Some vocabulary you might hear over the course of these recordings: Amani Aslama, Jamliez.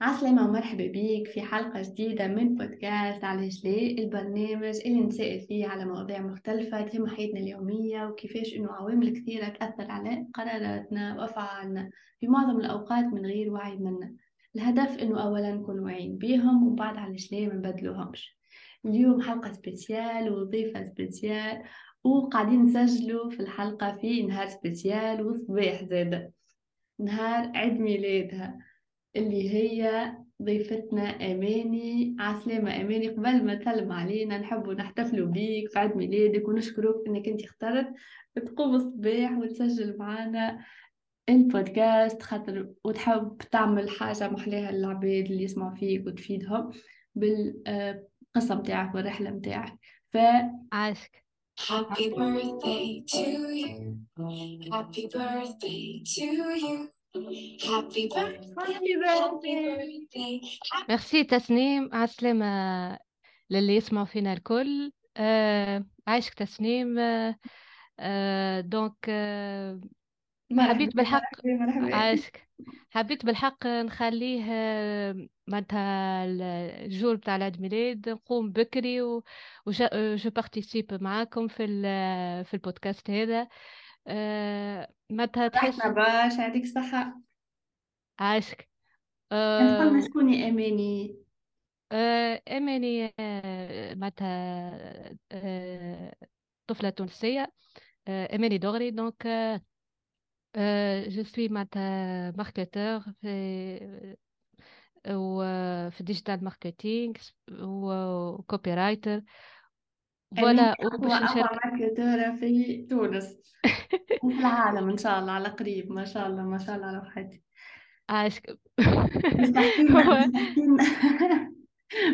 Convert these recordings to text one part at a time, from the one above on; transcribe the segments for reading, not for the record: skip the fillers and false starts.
عسلامة ومرحبا بيك في حلقة جديدة من بودكاست 3lech le، البرنامج اللي نسأل فيه على مواضيع مختلفة تهم حياتنا اليومية وكيفاش إنه عوامل كثيرة تأثر على قراراتنا وأفعالنا في معظم الأوقات من غير وعي منا. الهدف إنه أولا نكون واعيين بيهم وبعد 3lech le ما نبدلوهمش. اليوم حلقة سبيسيال وضيفة سبيسيال وقاعدين نسجلوا في الحلقة في نهار سبيسيال وصباح زادة نهار عيد ميلادها اللي هي ضيفتنا أماني عسلامة. أماني قبل ما تسلم علينا نحب نحتفلوا بيك في عيد ميلادك ونشكرك انك انت اخترت تقوم الصباح وتسجل معنا البودكاست، خاطر وتحب تعمل حاجة محلاها للعباد اللي يسمعوا فيك وتفيدهم بالقصة متاعك والرحلة متاعك. فعاشك. Happy birthday to you. Happy birthday to you. Happy birthday. ميرسي تسنيم. عسلامة للي يسمعوا فينا الكل. عايشك تسنيم. دونك حبيت بالحق عايشك. حبيت بالحق نخليه معناتها الجور تاع عيد ميلاد نقوم بكري وجو بارتيسيب معاكم في البودكاست هذا. متى تحس باش عندك صحة عاشك نحن نسكوني أماني. أماني متى طفلة تونسية أماني دغري. دونك جو سوي متى ماركتور في ديجيتال ماركتينغ وكوبي رايتر ولا ماركتور في تونس وفي العالم ان شاء الله على قريب. ما شاء الله ما شاء الله على روحتي عاشك.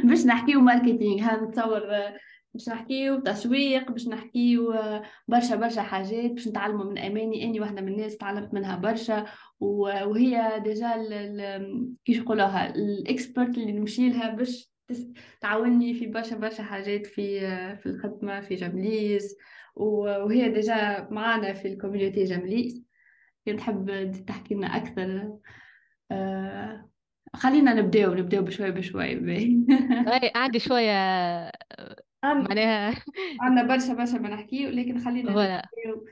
باش نحكيو ماركتينغ هنتصور، باش نحكيو تسويق، باش نحكيو برشا حاجات باش نتعلموا من أماني. اني واحده من الناس تعلمت منها برشا وهي ديجا كيش يقولوها الاكسبرت اللي نمشي لها باش تعاوني في برشا حاجات في الخدمة في جمليز، وهي ديجا معانا في الكوميونيتي جمليز. نحب تحكي لنا أكثر. خلينا نبداو بشوي عندي شوية معناها عندنا برشا ما نحكيه، لكن خلينا نبداو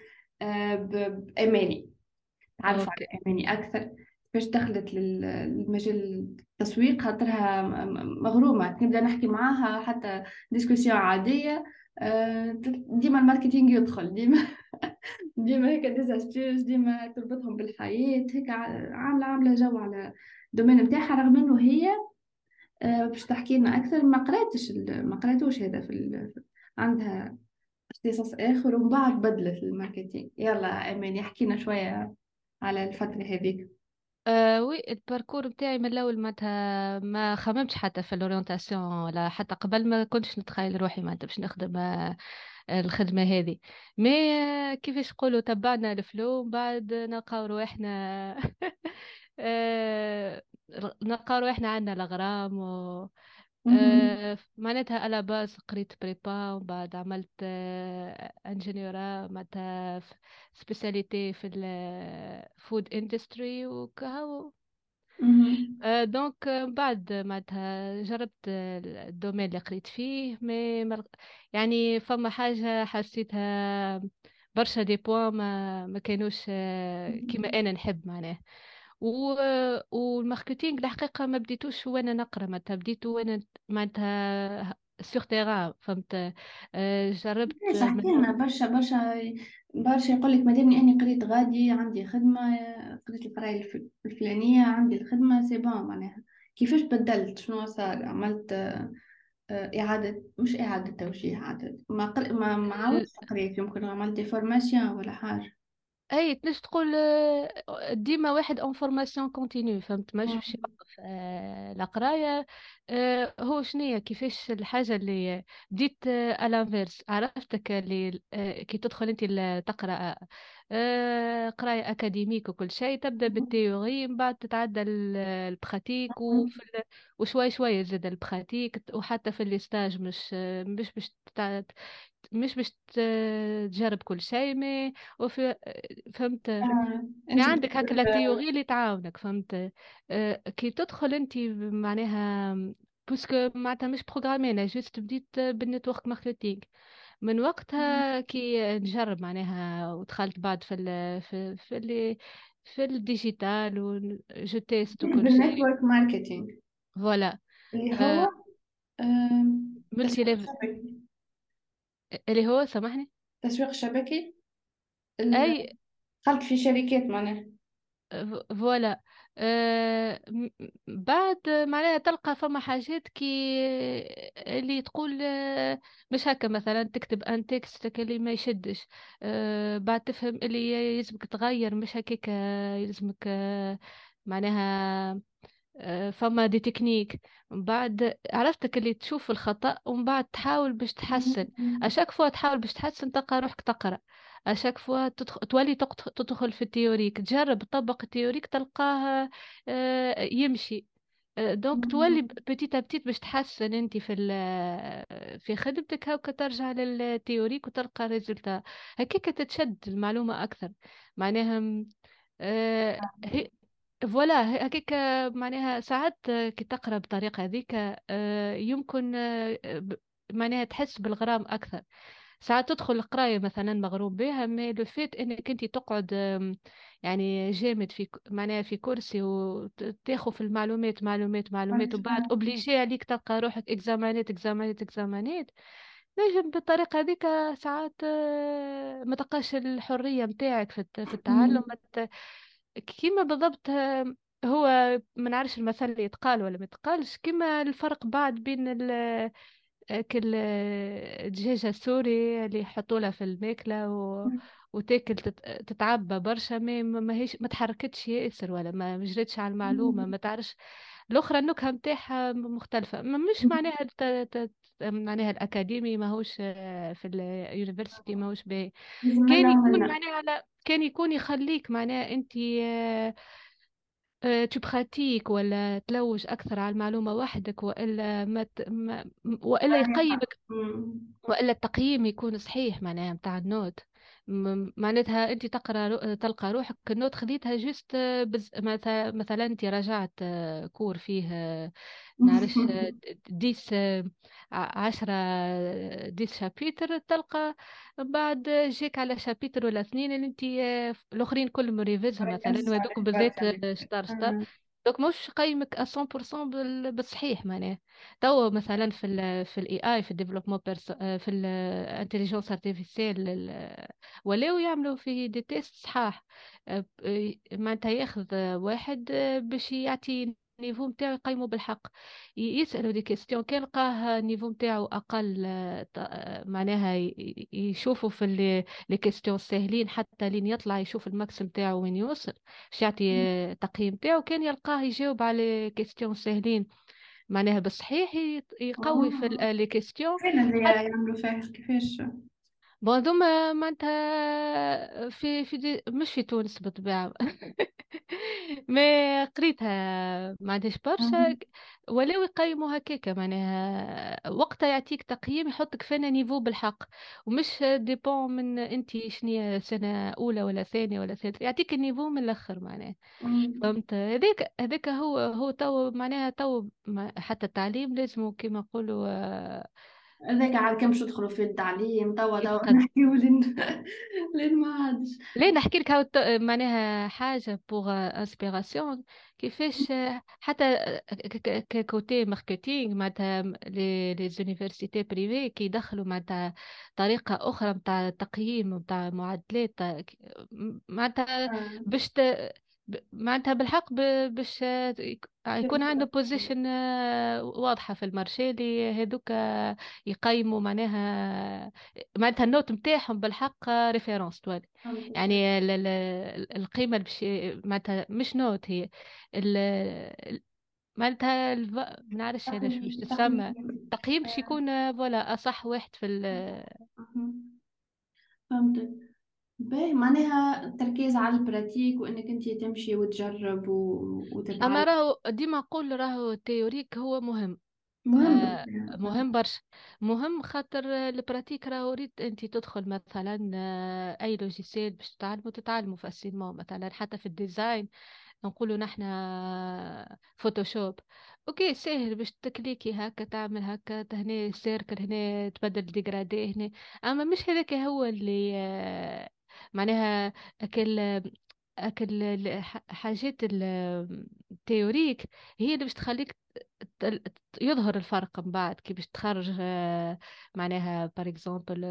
بأماني. تعرف على أماني أكثر باش دخلت للمجال التسويق، خاطرها مغرومة. نبدأ نحكي معاها حتى ديسكوسيون عادية ديما الماركتينج يدخل ديما هيك ديزاستيوز، ديما تربطهم بالحياة هيك عاملة جو على الدومين متاعها، رغم انه هي باش تحكي لنا أكثر ما قراتوش هذا عندها اختصاص آخر ومن بعد بدلت الماركتينج. يلا أماني حكينا شوية على الفترة هذيك. وي الباركور بتاعي من الاول ما خممتش حتى في الاورينتاسيون ولا حتى قبل ما كنتش نتخيل روحي باش نخدم الخدمه هذه. مي كيفاش نقولوا تبعنا الفلو بعد نلقاو روحنا عندنا الاغرام معناتها على باس قريت بريبا وبعد عملت انجينيورا معناتها سبيساليتي في الفود اندستري وكهو. دونك بعد معناتها جربت الدومين اللي قريت فيه يعني فما حاجه حسيتها برشا دي بوان ما كانوش كما انا نحب معناه. والماركتينغ الحقيقه ما بديتوش وانا نقرا، معناتها بديتو وانا معناتها سور تيران، فهمت. جربت حكينا برشا يقول لك مادامني اني قريت غادي عندي خدمه، قريت القرايه الفلانيه عندي الخدمه سي بون. معناها كيفاش بدلت؟ شنو صار؟ عملت اعاده توجيه عدد ما عاودتش قريت، يمكن عملت فورماسيون ولا حاجه. اي تنش تقول ديما واحد اون فورماسيون كونتينيو، فهمت. ماش باش يوقف القرايه. هو شنية كيفاش الحاجه اللي بديت الانفيرس عرفتك اللي كي تدخل انت تقرا قرايه اكاديميك وكل شيء تبدا بالتيوري من بعد تتعدى البراتيك وشوي زاد البراتيك، وحتى في الاستاج مش باش مش باش تجرب كل شيء ما وفي فهمت يعني عندك هاك التيوري اللي تعاونك فهمت كي تدخل انت معناها باسكو معناتها مش بروغرامينا جست بديت بالنتورك ماركتينغ من وقتها كي نجرب معناها ودخلت بعد في الديجيتال وجو تيست وكل شيء بالنتورك ماركتينغ فوالا اللي هو ملتي ليفل اللي هو سامحني تسويق شبكي اي دخلت في شركات معناها فوالا بعد معناها تلقى فما حاجات كي اللي تقول مش هكا مثلا تكتب ان تكست اللي ما يشدش بعد تفهم اللي يلزمك تغير مش هكاك يلزمك معناها فما دي تكنيك بعد عرفتك اللي تشوف الخطأ ومن بعد تحاول باش تحسن اشاك فوا تحاول باش تحسن تلقى روحك تقرأ اشاك فوا تولي تدخل في التيوريك تجرب تطبق التيوريك تلقاه يمشي دونك تولي بتيت بتيت باش تحسن انت في خدمتك هاكا ترجع للتيوريك وتلقى ريزلتا هكاك تتشد المعلومة اكثر معناها هي فوالا هكاك معناها ساعات كي تقرا بطريقه هذيك يمكن معناها تحس بالغرام اكثر ساعات تدخل القرايه مثلا مغروم بها مي لو فيت انك انت تقعد يعني جامد في معناها في كرسي وتاخذ في المعلومات معلومات معلومات وبعد اوبليجي عليك تلقى روحك اكزامانات نجم بالطريقه هذيك ساعات ما تلقاش الحريه نتاعك في التعلم كيما بالضبط هو ما نعرفش المثل اللي يتقال ولا ما يتقالش كيما الفرق بعد بين كل الدجاجه السوري اللي يحطوا لها في الماكله وتاكل تتعبى برشا ما تحركتش ياسر ولا ما جريتش على المعلومه ما تعرفش الاخرى النكهه نتاعها مختلفه مش معناها معناها الاكاديمي ماهوش في اليونيفرسيتي ماهوش باهي كان يكون يخليك معناها انت تو براتيك ولا تلوج اكثر على المعلومه وحدك والا والا يقيمك والا التقييم يكون صحيح معناها نتاع النوت معناتها انت تقرا تلقى روحك النوت خديتها جست مثلا انت راجعت كور فيه نعرفش 10 شابيتر تلقى بعد جيك على شابيتر ولا 2 اللي انت الاخرين كلهم ريفيزهم مثلا وهذوك بالذات شطر دوك مش قيمك 100% بالصحيح معناه تو مثلا في الاي اي في الديفلوبمون في الانتيليجنس ارتيفيسيال ولاو يعملوا في دي تيست صحاح معناتها ياخذ واحد باش يعطي النيفو نتاعو يقيمو بالحق يسالو دي كيستيون كان لقاه النيفو نتاعو اقل معناها يشوفو في لي كيستيون ساهلين حتى لين يطلع يشوف الماكس نتاعو وين يوصل باش يعطي التقييم نتاعو كان يلقاه يجاوب على لي كيستيون ساهلين معناها بالصحيح يقوي في لي كيستيون اللي يعملوا فيها كيفاش بون دوما معناتها في مش في تونس بالطبيعه ما قريتها ما عندهاش برشا ولو يقيموا هكاك معناها وقتها يعطيك تقييم يحطك فينا نيفو بالحق ومش ديبون من انت شنيا سنه اولى ولا ثانيه ولا ثالثه يعطيك النيفو من الاخر معناها فهمت هذاك هو تو معناها تو حتى التعليم لازم كما نقولوا هذاك عاد كان باش ندخلوا في التعليم توا نحكيو لين ما عادش لين نحكي لك هاو معناها حاجه بوغ انسبيراسيون كيفاش حتى كوتي ماركتينغ معناتها لي زونيفرسيتي بريفي كي يدخلوا معناتها طريقه اخرى نتاع التقييم نتاع معدلات معناتها باش معناتها بالحق باش يكون عنده بوزيشن واضحه في المارشي اللي هذوك يقيموا معناتها النوت نتاعهم بالحق ريفيرونس توالي يعني القيمه باش معناتها مش نوت هي معناتها ما نعرفش انا شو باش تسمى تقييم باش يكون فوالا اصح واحد في فهمت باهي معناها التركيز على البراتيك وانك انت تمشي وتجرب وتتعلم اما راهو ديما نقول راهو التيوريك هو مهم مهم برشا. مهم برشا، مهم خاطر البراتيك راه ريت انت تدخل مثلا اي لوجيسيل باش تتعلموا فاسيلمون، مثلا حتى في الديزاين نقولوا نحن فوتوشوب اوكي ساهل باش تكليكي هكا تعمل هكا هنا سيركل هنا تبدل ديغرادي هنا، اما مش هذاك هو اللي معناها اكل حاجات التيوريك هي اللي باش تخليك يظهر الفرق من بعد كي باش تخرج معناها بار اكزومبل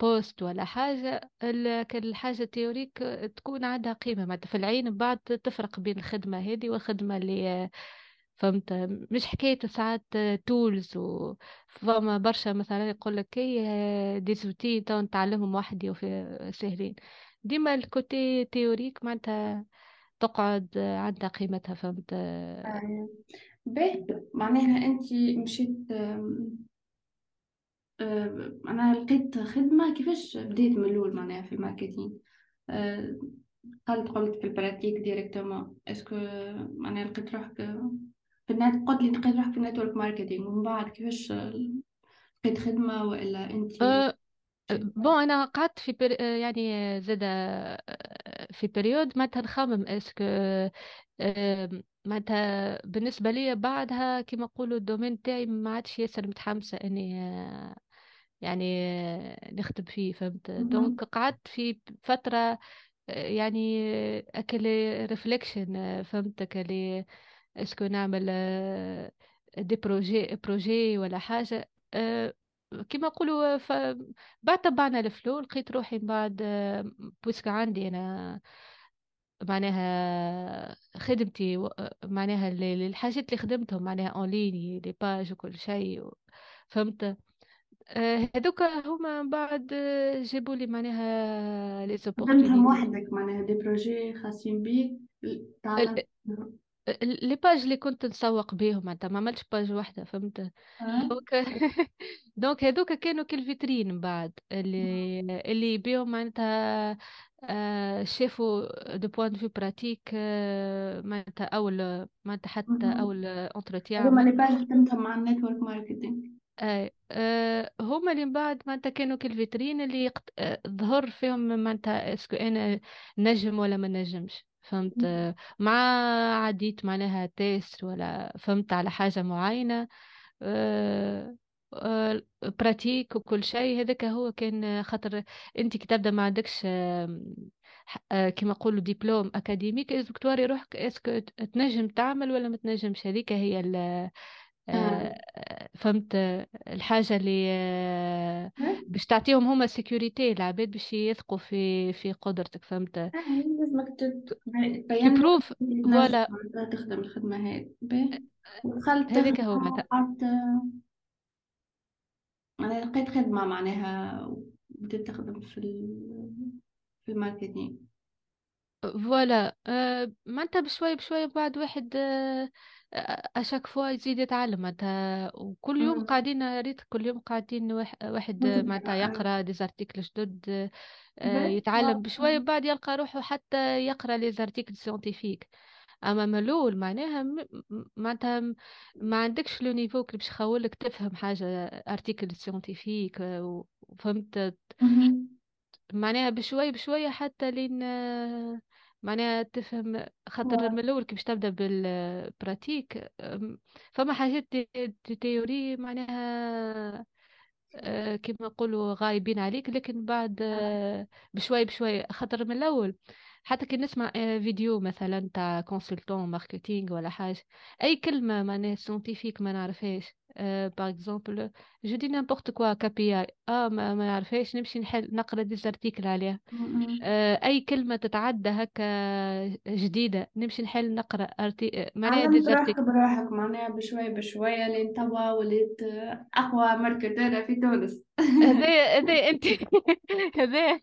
بوست ولا حاجه، الحاجه التيوريك تكون عندها قيمه معناتها في العين من بعد تفرق بين الخدمه هذه والخدمه اللي فهمت. مش حكايه ساعات تولز فما برشا مثلا يقول لك هي دي زوتي تو نتعلمهم وحدي وفي سهلين، ديما الكوتي تيوريك معناتها تقعد عندها قيمتها فهمت. باهي معناها انت مشيت معناها لقيت خدمه، كيفاش بديت من الاول معناها في الماركتينغ؟ قلت في البراتيك ديريكتومون اسكو معناها لقيت روحك في النت، قلت لي لقيت روحك في النتورك ماركتينغ ومن بعد كيفاش لقيت خدمه ولا انت بون؟ انا قعدت في يعني زاد في بريود معناتها نخمم اسكو معناتها بالنسبه لي بعدها كما نقولوا الدومين تاعي ما عادش ياسر متحمسه اني يعني نخدم فيه فهمت. دونك قعدت في فتره يعني اكل ريفليكشن فهمت كلي اسكو نعمل دي بروجي ولا حاجه كما نقولوا. بعد طبعنا الفلو لقيت روحي بعد بوسك عندي انا معناها خدمتي معناها الحاجات اللي خدمتهم معناها اونلاين لي باج وكل شيء فهمت. هذوك هما بعد جابوا لي معناها لي سوبورتينيتي وحدك معناها دي بروجي خاصين بيك تعال لي باج اللي كنت نسوق بيهم معناتها ما عملتش باج واحده فهمت. دونك هذوك كانوا كالفيترين بعد اللي بيهم معناتها شافوا دو بوان فيو براتيك معناتها اول معناتها حتى اول انترتيان هما لي باج خدمتهم مع النتورك ماركتينغ اي هما اللي بعد معناتها كانوا كالفيترين اللي ظهر فيهم معناتها اسكو انا نجم ولا ما نجمش فهمت. مع عديت معناها تيست ولا فهمت على حاجة معينة براتيك وكل شيء هذاك هو كان. خاطر انت كي تبدا ما عندكش كما نقولوا دبلوم اكاديميك لازمك توري روحك اسكو تنجم تعمل ولا ما تنجمش، هذيك هي فهمت الحاجه اللي باش تعطيهم هما سيكوريتي العباد باش يثقوا في قدرتك فهمت. لازمك تبين بروف ولا تخدم الخدمه هذه ودخلت هذيك هو معناتها انا لقيت خدمه معناها بديت تخدم في الماركتينغ فوالا معناتها بشويه بشويه بعد واحد اشاك فوا يزيد يتعلم معناتها. وكل يوم قاعدين ريت كل يوم قاعدين واحد معناتها يقرا ديزارتيكل جدد يتعلم بشويه بعد يلقى روحه حتى يقرا لي زارتيكل سيونتيفيك. اما ملول معناها معناتها ما عندكش لو نيفو باش يخولك تفهم حاجه ارتيكل سيونتيفيك وفهمت معناها بشويه بشويه حتى لين معناها تفهم. خاطر من الاول كي باش تبدا بالبراتيك فما حاجات تيوري معناها كيما نقولوا غايبين عليك، لكن بعد بشوي بشوي خاطر من الاول حتى كي نسمع فيديو مثلا تاع كونسلتون ماركتينغ ولا حاجه اي كلمه معناها سيونتيفيك ما نعرفهاش باغ اكزومبل جو دي نامبورت كوا كابي اي ما نعرفهاش نمشي نقرا دي زارتيكل عليها. اي كلمه تتعدى هكا جديده نمشي نقرا معناها دي زارتيكل بروحك معناها بشويه بشويه لين توا وليت اقوى ماركتير في تونس. هذا انت هذا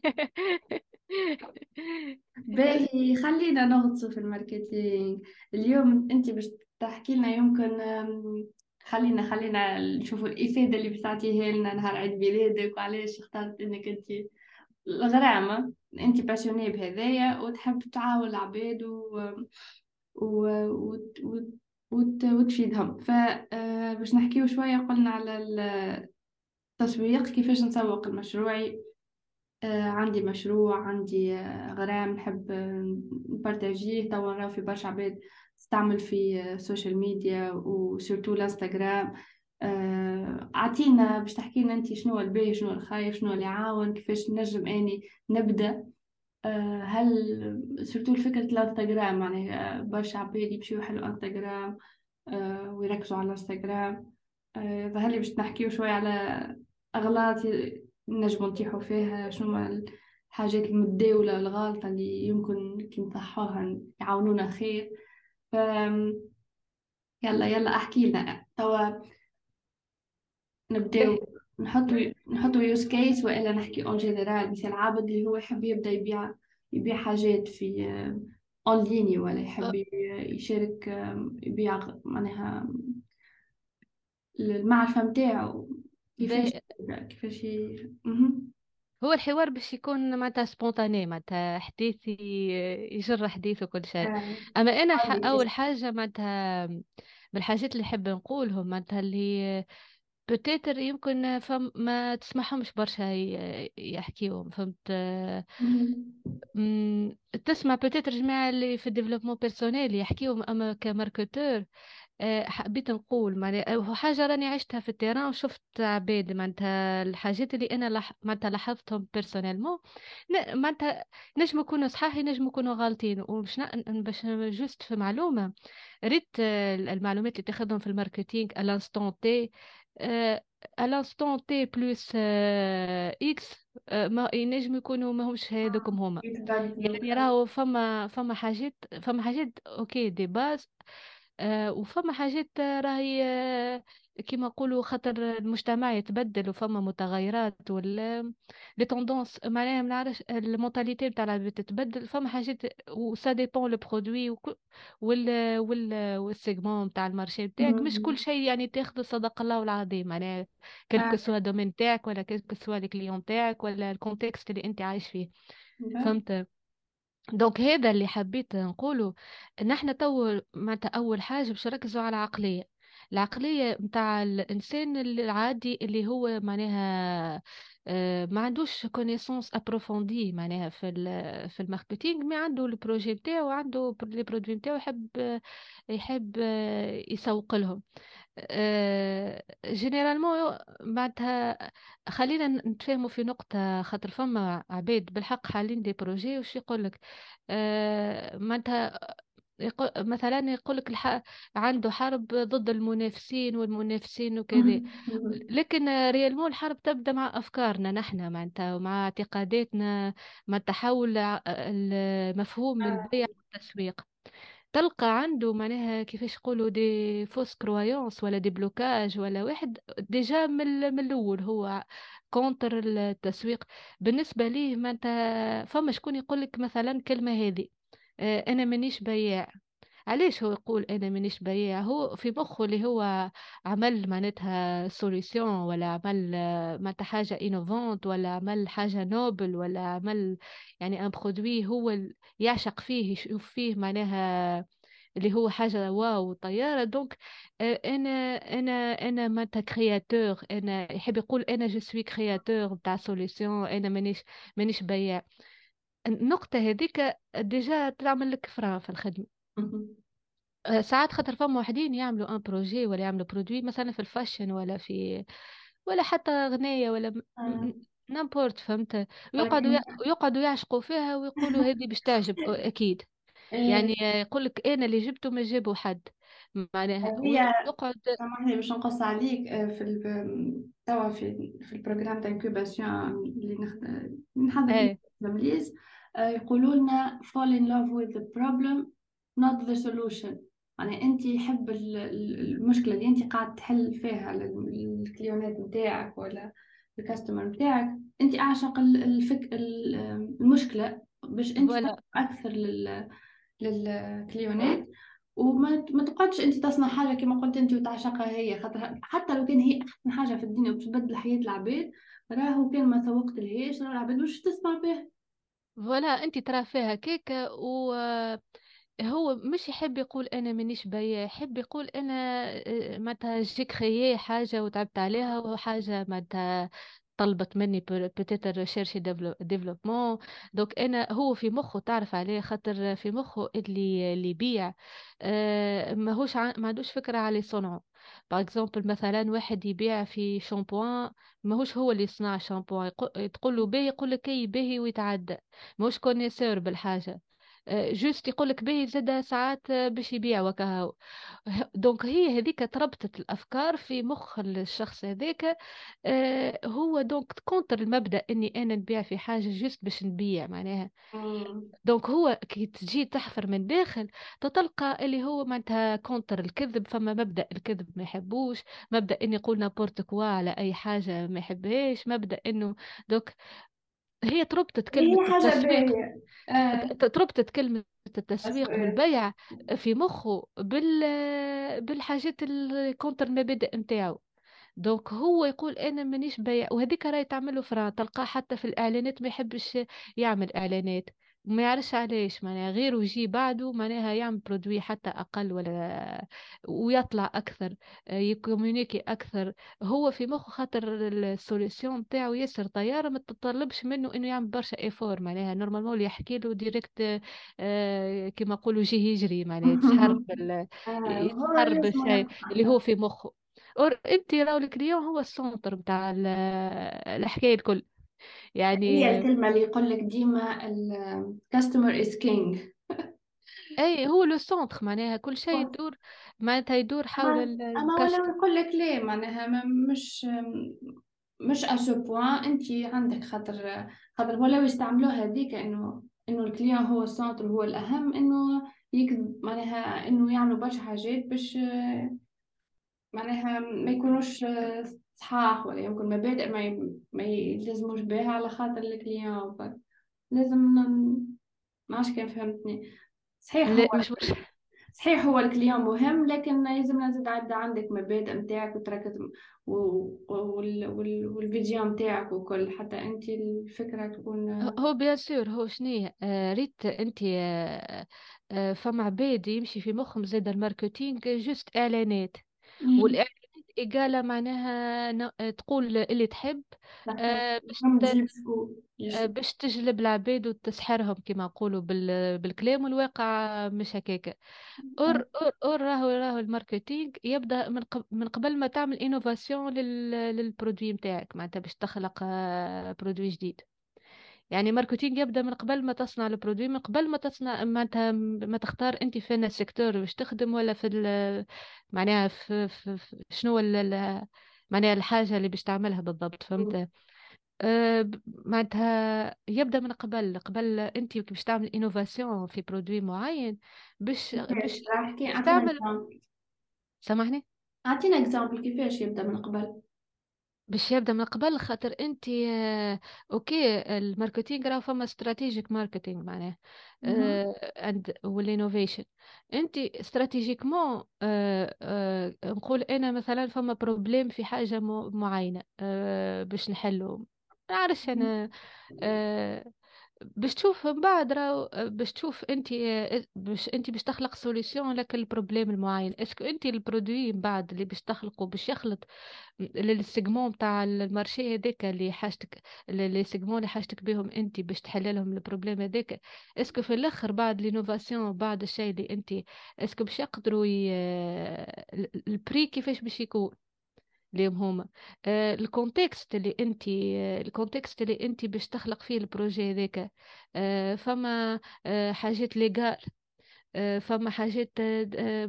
باهي. خلينا نغطسوا في الماركتينغ اليوم، انت باش تحكي لنا يمكن خلينا نشوفوا الإفادة اللي بتعطيها لنا نهار عيد ميلادك وعلاش اخترت انك انت الغرامة، انت باشوني بهذايا وتحب تعاون العباد وتفيدهم. فباش نحكيو شوية قلنا على التسويق، كيفاش نسوق لمشروعي. عندي مشروع، عندي غرام نحب نبارتاجيه، توا نراو في برشا عباد تستعمل في السوشيال ميديا وسورتو الانستغرام. عطينا باش تحكي لنا انت شنو الباهي شنو الخايب شنو اللي عاون، كيفاش نجم اني نبدا. هل سورتو الفكرة الانستغرام، يعني برشا عباد يمشيو يحلو انستغرام ويركزوا على الانستغرام. ظهر لي باش نحكيو شويه على اغلاط نجمو نطيحو فيها، شنو الحاجات المتداولة الغالطة اللي يمكن كي نصحوها يعاونونا خير. ف يلا احكي لنا توا، نبداو نحطو يوز كيس والا نحكي اون جينيرال. مثال عابد اللي هو يحب يبدا يبيع حاجات في اون ليني، ولا يحب يشارك يبيع معناها المعرفة متاعو كيفاش هو الحوار باش يكون معناتها سبونتاني، معناتها حديثي يجر حديث وكل شيء. اما انا اول حاجه معناتها بالحاجات اللي نحب نقولهم معناتها اللي بوتيتر يمكن ما تسمعهمش برشا يحكيهم، فهمت؟ تسمع بوتيتر جماعه اللي في الديفلوبمون بيرسونيل يحكيهم، اما كماركتور حبيت نقول معناها حاجه راني عشتها في التيران وشفت عباد معناتها الحاجات اللي انا معناتها لاحظتهم بيرسونيلمون. معناتها نجم يكونوا صحاح نجم يكونوا غالطين، ومش باش جوست في معلومه ريت المعلومات اللي تاخذهم في الماركتينغ الانستون تي الانستون تي بلس اكس ما ينجم يكونوا ماهمش هذوكم هما، يعني راهو فما حاجات اوكي دي باز، وفما حاجات راهي كما نقولوا خاطر المجتمع يتبدل وفما متغيرات لي توندونس معناها ما نعرفش المونتاليتي تاع العباد تتبدل. فما حاجات وسا ديبون لو برودوي والسيغمون تاع المارشي تاعك، مش كل شيء يعني تاخذ صدق الله العظيم، معناها كلك سوا دومين تاعك ولا كلك سوا الكليون تاعك ولا الكونتكست اللي انت عايش فيه، فهمت؟ دونك هذا اللي حبيت نقوله. نحن تو معناتها اول حاجه باش نركزوا على العقليه نتاع الانسان العادي اللي هو معناها ما عندوش كونيسونس ابروفوندي معناها في الماركتينغ، ما عنده البروجي نتاعو وعنده لي برودوي نتاعو يحب يسوق لهم. جينيرالمون معناتها خلينا نتفاهموا في نقطه، خاطر فما عباد بالحق حالين دي بروجي وش يقول لك معناتها مثلا يقول لك عنده حرب ضد المنافسين وكذا، لكن ريالمون الحرب تبدا مع افكارنا نحن معناتها ومع اعتقاداتنا، مع تحول المفهوم البيع والتسويق. تلقى عنده معناها كيفاش يقولوا دي فوس كرويونس ولا دي بلوكاج، ولا واحد ديجا من الاول هو كونتر التسويق بالنسبه ليه. معناتها فما شكون يقول لك مثلا كلمه هذه انا مانيش بياع، علاش هو يقول انا مانيش بياع؟ هو في مخه اللي هو عمل معناتها سوليسيون، ولا عمل معناتها حاجه انوفونت، ولا عمل حاجه نوبل، ولا عمل يعني ان برودوي هو يعشق فيه يشوف فيه معناها اللي هو حاجه واو طياره. دونك انا معناتها كرياتور، انا يحب يقول انا جو سوي كرياتور تاع سوليسيون، انا مانيش بياع. النقطة هذيك ديجا تعمل لك فران في الخدمة. ساعات خاطر فما وحدين يعملوا ان بروجي ولا يعملوا برودوي مثلا في الفاشن ولا في ولا حتى غناية ولا نامبورت، فهمت؟ يقعدوا يعشقوا فيها ويقولوا هذه باش تعجب اكيد، يعني يقول لك انا اللي جبته ما جابه حد معناها. يقعد سامحني باش نقص عليك توا في البروغرام تاع انكوباسيون اللي نحضر جامليز، يقولوا لنا fall in love with the problem not the solution. يعني انت يحب المشكله اللي انت قاعد تحل فيها للكليونات نتاعك ولا الكاستمر نتاعك، انت اعشق المشكله باش انت اكثر للكليونات، وما تقعدش انت تصنع حاجه كما قلت انت وتعشقها هي، خاطر حتى لو كان هي احسن حاجه في الدنيا وبتبدل حياه العباد، راهو كان ما سوقت لهاش راهو العباد مش تسمع بها. فوالا انت ترى فيها كيكه هو مش يحب يقول انا مانيش بياع، يحب يقول انا معناتها جي كريي حاجه وتعبت عليها، وحاجه معناتها طلبت مني بتيتر ريشيرش ديفلوبمون. دوك انا هو في مخه، تعرف عليه، خاطر في مخه اللي يبيع ماهوش ما عندوش فكره على اللي صنعه. باغ اكزومبل مثلا واحد يبيع في شامبوان، ماهوش هو اللي يصنع شامبوان، تقول له باهي، يقول لك اي باهي ويتعدى، ماهوش كونيسور بالحاجه، جوست يقولك باهي، زاد ساعات باش يبيع وكهو. دونك هي هذيك تربطت الافكار في مخ الشخص هذاك. هو دونك كونتر المبدا اني انا نبيع في حاجه جوست باش نبيع معناها. مم. دونك هو كي تجي تحفر من داخل تتلقى اللي هو معناتها كونتر الكذب. فما مبدا الكذب ما يحبوش، مبدا اني نقول نابورت كوا على اي حاجه ما يحبهاش، مبدا انه دوك هي تربطت كلمة هي حاجة التسويق، باهية. آه. تربطت كلمة التسويق أسوأ. والبيع في مخه بالحاجات الكونتر مبادئ نتاعو. دونك هو يقول انا مانيش بيع، وهذيك راهي تعمله فران. تلقاه حتى في الاعلانات ما يحبش يعمل اعلانات، ما يعرفش علاش معناها، غير ويجي بعده معناها يعمل برودوي حتى اقل ولا ويطلع اكثر، يكومونيكي اكثر. هو في مخه خاطر السوليسيون نتاعو ياسر طياره، ما تطلبش منه انه يعمل برشا ايفور معناها. نورمالمون اللي يحكي له ديريكت كما نقولوا جي يجري معناها، يتحرب الشيء اللي هو في مخه. انت راهو الكليون هو السونتر نتاع الحكايه الكل يعني. هي الكلمة اللي يقول لك ديما الكاستمر از كينج، اي هو لو سونتر معناها، كل شيء يدور معناتها يدور حول اما ولا يقول لك ليه معناها مش اسو بوان انت عندك، خاطر ولا يستعملوا هذيك انه الكليون هو السونتر، هو الاهم، انه يكذب معناها، انه يعملوا برشا حاجات باش معناها ما يكونوش صحاح، ولا يمكن مبادئ ما يلزموش بها على خاطر الكليون. لازم ما عادش كان فهمتني صحيح. هو صحيح هو الكليون مهم، لكن لازم نزيد عندك مبادئ نتاعك وتركز والفيديو نتاعك وكل، حتى انت الفكره تكون هو بيان سور هو شنيه. ريت انت فما عباد يمشي في مخهم زاد الماركتينغ جوست اعلانات، والاعلانات إقالة معناها تقول اللي تحب باش تجلب العباد وتسحرهم كما نقولوا بالكلام، والواقع مش هكاك. راهو الماركتينغ يبدا من قبل ما تعمل انوفاسيون للبرودوي نتاعك معناتها، باش تخلق برودوي جديد. يعني ماركتينغ يبدا من قبل ما تصنع البرودوي، من قبل ما تصنع معناتها ما تختار انت فين السيكتور باش تخدم، ولا في معناها في شنو معناها الحاجه اللي باش تعملها بالضبط، فهمت؟ معناتها يبدا من قبل انت باش تعمل انوفاسيون في برودوي معين، باش تعمل. سامحني، اعطينا اكزامبل كيفاش يبدا من قبل، باش يبدا من قبل. خاطر انت اوكي الماركتينغ راه فما استراتيجيك ماركتينغ معناه اند والانوفيشن. انت استراتيجيكمون نقول انا مثلا فما بروبليم في حاجه معينه باش نحله، ما عارفش انا باش تشوف من بعد، راهو باش تشوف انت باش تخلق سوليسيون لك البروبليم المعين. اسكو انت البرودوي من بعد اللي باش تخلقه باش يخلط للسيجمون تاع المارشي هذاك اللي حاجتك، لي سيجمون اللي حاجتك بهم انت باش تحل لهم البروبليم هذاك، اسكو في الاخر بعد لينوفاسيون، بعد الشيء اللي انت اسكو باش يقدروا البري كيفاش باش يكون ليهم هما، الكونتكست اللي انت باش تخلق فيه البروجي هذاك. فما حاجات ليغال، فما حاجات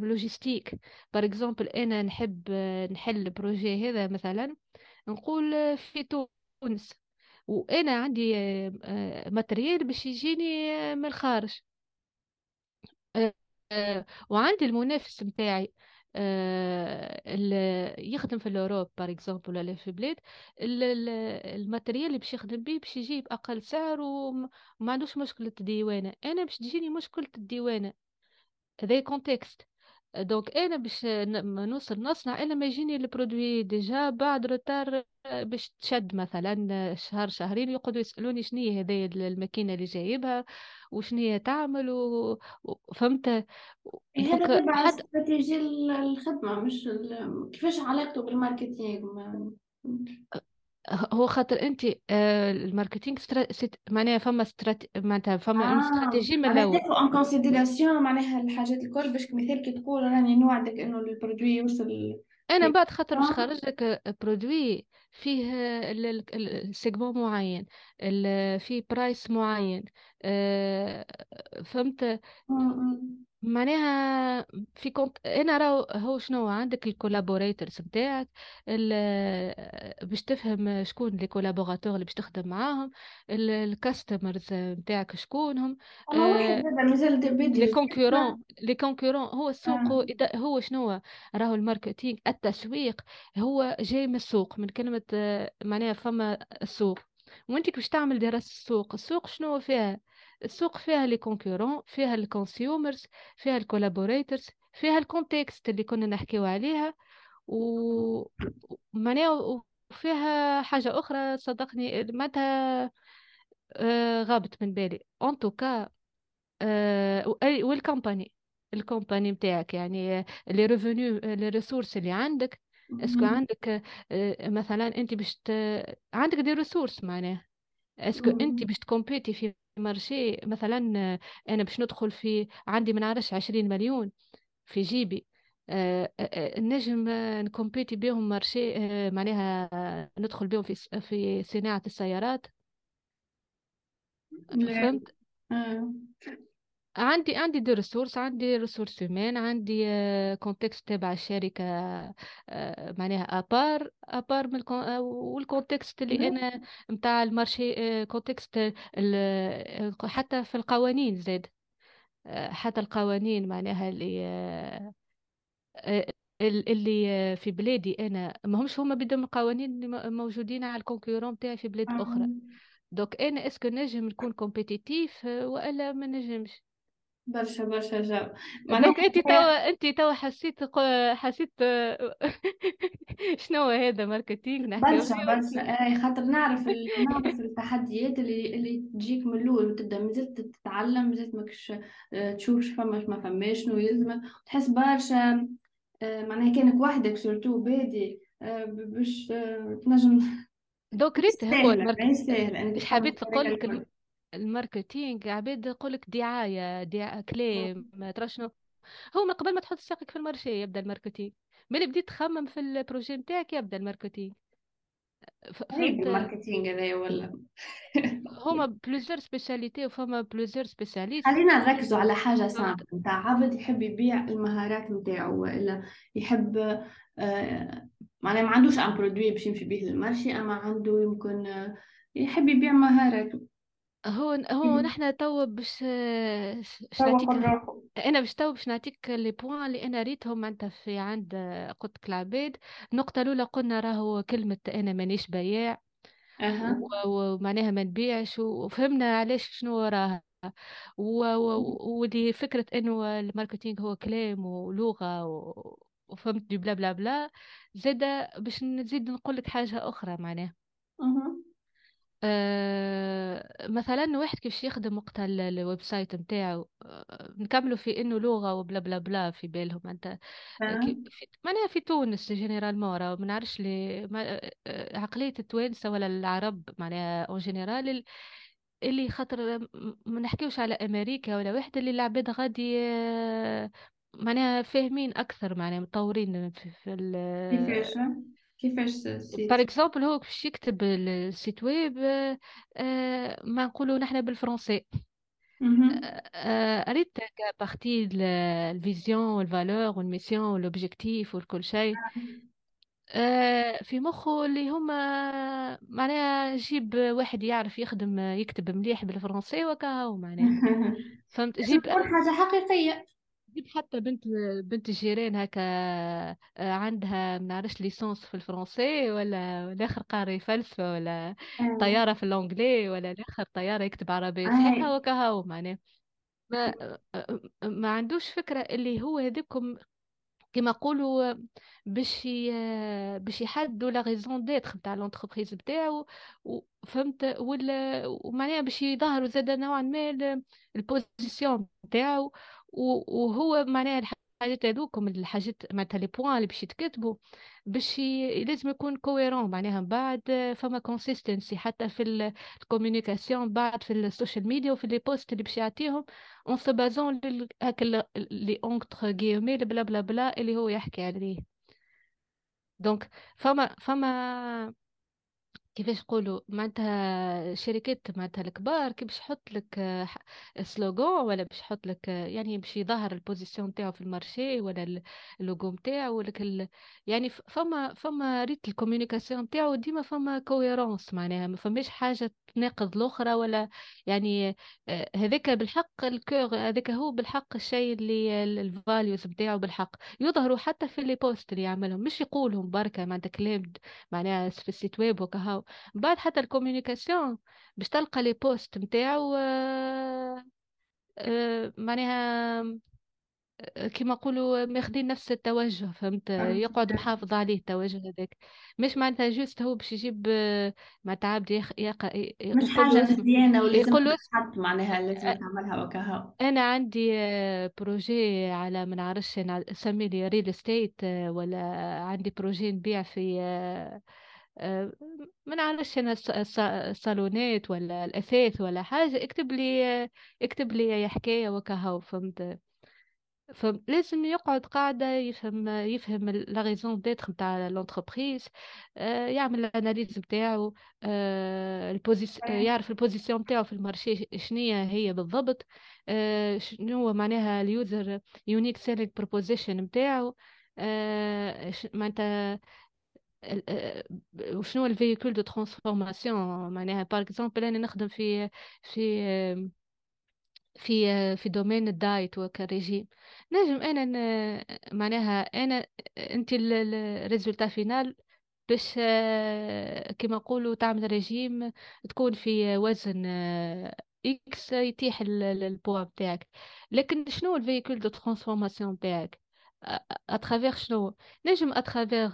لوجيستيك. بار اكزومبل انا نحب نحل البروجي هذا مثلا نقول في تونس، وانا عندي ماتريال باش يجيني من الخارج، وعندي المنافس متاعي اللي يخدم في الأوروب بار اكزومبل، ولا في بلاد الماتريال اللي باش يخدم بيه باش يجيب أقل سعر وما عندوش مشكلة الديوانة. أنا باش تجيني مشكلة الديوانة، هذا كونتكست. دونك انا باش نوصل نصنع انا ما يجيني البرودوي ديجا بعد روتار باش تشد مثلا شهر شهرين يقعدوا يسالوني شنو هي هذه الماكينه اللي جايبها وشنو هي تعمل فهمت. هذا تبع استراتيجيه الخدمه مش كيفاش علاقته بالماركتينغ. هو خاطر انت الماركتينغ معناها فما معناتها فما استراتيجي من الاول ان كونسيديراسيون معناها الحاجات الكل باش كمثال كي تقول راني نوعدك انه البرودوي يوصل انا بعد خاطر باش خرج لك برودوي فيه السيجمون معين فيه برايس معين فهمت معناها في كونت انا راهو هو شنو عندك الكولابوريتورز نتاعك باش تفهم شكون لي كولابوراتور اللي باش تخدم معاهم الكاستمرز نتاعك شكونهم لي كونكورون لي كونكورون هو السوق هو شنو راهو الماركتينغ التسويق هو جاي من السوق من كلمه معناها فما السوق وانت باش تعمل دراسه السوق. السوق شنو فيها؟ السوق فيها لي كونكورون فيها الكونسيومرز فيها الكولابوريترز فيها الكونتكست اللي كنا نحكيو عليها ومعناها وفيها حاجه اخرى صدقني معناتها غابت من بالي ان توكا والكومباني الكومباني نتاعك يعني لي ريفينيو لي ريسورس اللي عندك اسكو عندك مثلا انت باش عندك دي ريسورس معناها اسكو انت باش تكومبيتي في مارشي مثلا انا باش ندخل في عندي ما نعرفش 20 مليون في جيبي نجم نكومبيتي بهم مارشي معناها ندخل بهم في صناعة السيارات فهمت. عندي دي ريسورس عندي ريسورس هيومان عندي كونتكست تبع الشركه معناها ابار من والكونتكست اللي انا نتاع المارشي كونتكست حتى في القوانين زاد حتى القوانين معناها اللي في بلادي انا ماهمش هما بدهم القوانين اللي موجودين على الكونكورون تاعي في بلاد اخرى. دوك انا اسكو نجم نكون كومبيتيتيف والا ما نجمش برشا جاب معناك انت توا حسيت شنو هذا ماركتينغ نحكيو برشا خاطر نعرف التحديات اللي تجيك من الاول وتبدا مازلت تتعلم مازلت ماكش تشوف ما فماش شنو يلزمك تحس برشا معناها كانك وحدك سورتو بادي باش تنجم دوك ريت هو مش حبيت نقول لك الماركتينغ عباد يقول لك دعايه كلام ما ترى شنو هو من قبل ما تحط ساقك في المارشي يبدا الماركتينغ ملي بديت تخمم في البروجي نتاعك يبدا الماركتينغ فهمت الماركتينغ هذايا ولا هما بلوزير سبيساليتي وفما بلوزير سبيساليست. خلينا نركزوا على حاجه صعبه نتاع عبد يحب يبيع المهارات نتاعو ولا يحب معناه ما عندوش ان برودوي باش يمشي بيه للمارشي اما عنده يمكن يحب يبيع مهاراته هو نحنا تو باش نعطيك انا باش تو باش نعطيك لي بوين اللي انا ريتهم معناتها في عند قلت كلابيد. النقطه الاولى قلنا راهو كلمه انا مانيش بياع ومعناها ما نبيعش وفهمنا علاش شنو راها ودي فكره انه الماركتينغ هو كلام ولغه وفهمت دي بلا بلا بلا زاد باش نزيد نقول لك حاجه اخرى معناها مثلا واحد كيفاش يخدم وقت الويب سايت نتاعو نكملوا في انه لغه وبلا بلا بلا في بالهم انت معناها في تونس جينيرال مورا ما نعرفش عقليه التوانسه ولا العرب معناها اون جينيرال اللي خاطر ما نحكيوش على امريكا ولا واحد اللي العباد غادي معناها فاهمين اكثر معناها مطورين في كيفاش باغ اكزومبل هو باش يكتب السيت ويب ما نقولوا نحن بالفرنسي قريت بارتي الفيزيون والفالور والميسيون والاوبجيكتيف وكل شيء في مخه اللي هما معناها جيب واحد يعرف يخدم يكتب مليح بالفرنسي وكاهو معناها فهمت جيب حاجه حقيقيه حتى بنت الجيران هكا عندها ما نعرفش ليسونس في الفرنسي ولا الاخر قاري فلسفه ولا طياره في الانجلي ولا الاخر طياره يكتب عربي صحيح وكهو معناه ما عندوش فكره اللي هو هذيكم كما نقولوا باش يحددوا لا ريزون ديتر نتاع لونتربريز نتاعو، فهمت؟ ومعناها باش يظهروا زاد نوعا ما البوزيسيون نتاعو، وهو معناها الحاجات هذوكم الحاجات معناتها لي بوان اللي باش يتكتبوا باش لازم يكون كويرون، معناها من بعد فما كونسيستنسي حتى في الكوميونيكاسيون، بعد في السوشيال ميديا وفي لي بوست اللي باش يعطيهم اون سو بازون هاك لي اونتر غيومي بلا بلا بلا اللي هو يحكي عليه. دونك فما كيفاش يقولوا معناتها شركات معناتها الكبار كي باش يحط لك سلوغون ولا باش يحط لك يعني باش يظهر البوزيسيون تاعو في المارشي ولا اللوغو تاعو يعني فما ريت الكوميونيكاسيون تاعو ديما فما كويرونس، معناها ما فماش حاجه تناقض الاخرى ولا يعني هذاك بالحق الكور هذاك هو بالحق الشيء اللي الفاليوز نتاعو بالحق يظهروا حتى في لي بوست اللي يعملهم، مش يقولهم بركه معناتها كلام معناها في السيت ويب وكهو. بعد حتى الكوميونيكاسيون باش تلقى لي بوست نتاعو معناها كيما نقولوا ماخدين نفس التوجه، فهمت؟ يقعد محافظ عليه التوجه هذاك، مش معناتها جوست هو باش يجيب معناتها عبد مش حاجه مزيانه ولازم تتحط، معناها لازم تعملها وكها. انا عندي بروجي على ما نعرفش نسمي لي ريل استيت، ولا عندي بروجي نبيع في ما نعرفش انا الصالونات ولا الاثاث ولا حاجه، اكتب لي يا حكايه وكهو، فهمت؟ فلازم يقعد قاعده يفهم لا ريزون ديتر نتاع لونتربريز، يعمل الاناليز نتاعو، يعرف البوزيسيون نتاعو في المارشي شنية هي بالضبط، شنو معناها اليوزر يونيك سيلينج بروبوزيشن نتاعو، معناتها وشنو الفيكول دو ترانسفورماسيون. معناها باغ اكزومبل انا نخدم في في في دومين الدايت وكريجيم، نجم انا معناها انا انت الريزولتا فينال باش كما نقولوا تعمل ريجيم تكون في وزن اكس يتيح البوا بتاعك، لكن شنو الفيكول دو ترانسفورماسيون بتاعك؟ اترافير شنو؟ نجم اترافير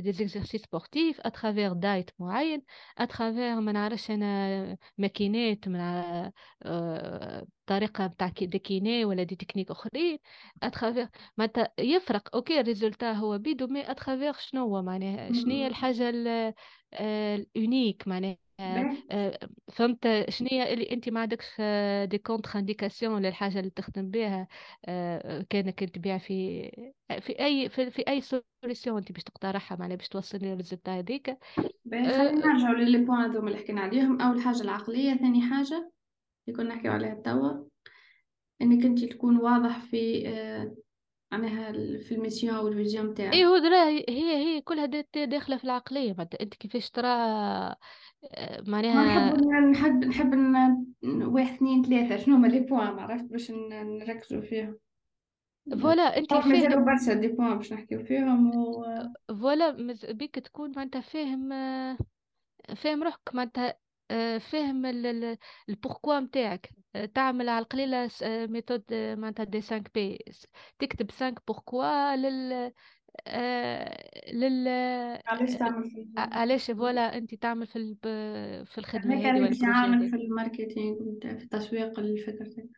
دي زيكزارسيس سبورتيف، اترافير دايت معين، اترافير ما نعرفش انا ماكينات مع طريقه نتاع كيني ولا دي تكنيك اخرين، اترافير ما يفرق. اوكي الريزولتا هو بيدو، مي اترافير شنو معناها شنو الحاجه اليونيك، معناها فهمت شنو هي اللي انت ما عندكش دي كونتر انديكاسيون للحاجه اللي تخدم بها، كانك انت تبيع في اي سوليسيون انت باش تقترحها، معناها باش توصل للريزلتا هذيك. خلينا نرجعوا للي بوين هذوما اللي حكينا عليهم. اول حاجه العقليه، ثاني حاجه اللي كنا نحكيو عليها توا انك انت تكون واضح في معناها في الميسيون والفيزيون نتاعك. اي هو هي كلها داخله في العقليه، معناتها انت كيفاش ترى معناها. نحب واحد اثنين ثلاثه شنو هما لي بوان، عرفت؟ باش نركزوا فيهم فوالا. انت فاهم برشا دي بوان باش نحكيو فيهم فوالا بيك تكون معناتها فاهم روحك، معناتها فاهم البوركوا نتاعك. تعمل على القليله ميثود معناتها دي 5 بي، تكتب 5 بوركوا علاش تعمل علاش فوالا انت تعمل في الخدمه هذه ولا تعمل في الماركتينغ نتاع في التسويق لفكرتك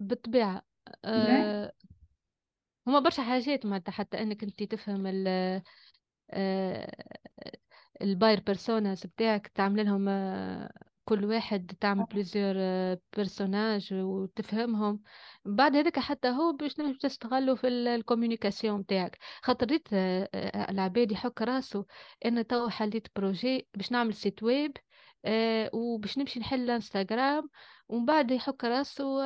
بالطبيعه. هما برشا حاجات معناتها، حتى انك انت تفهم الباير بيرسوناز بتاعك، تعمل لهم كل واحد تعمل بليزيور بيرسوناج وتفهمهم. بعد هذاك حتى هو باش نجم تستغلوا في الكوميونيكاسيون تاعك، خاطر ريت العباد يحك راسو ان تو حليت بروجي باش نعمل سيت ويب وباش نمشي نحل انستغرام، ومن بعد يحك راسو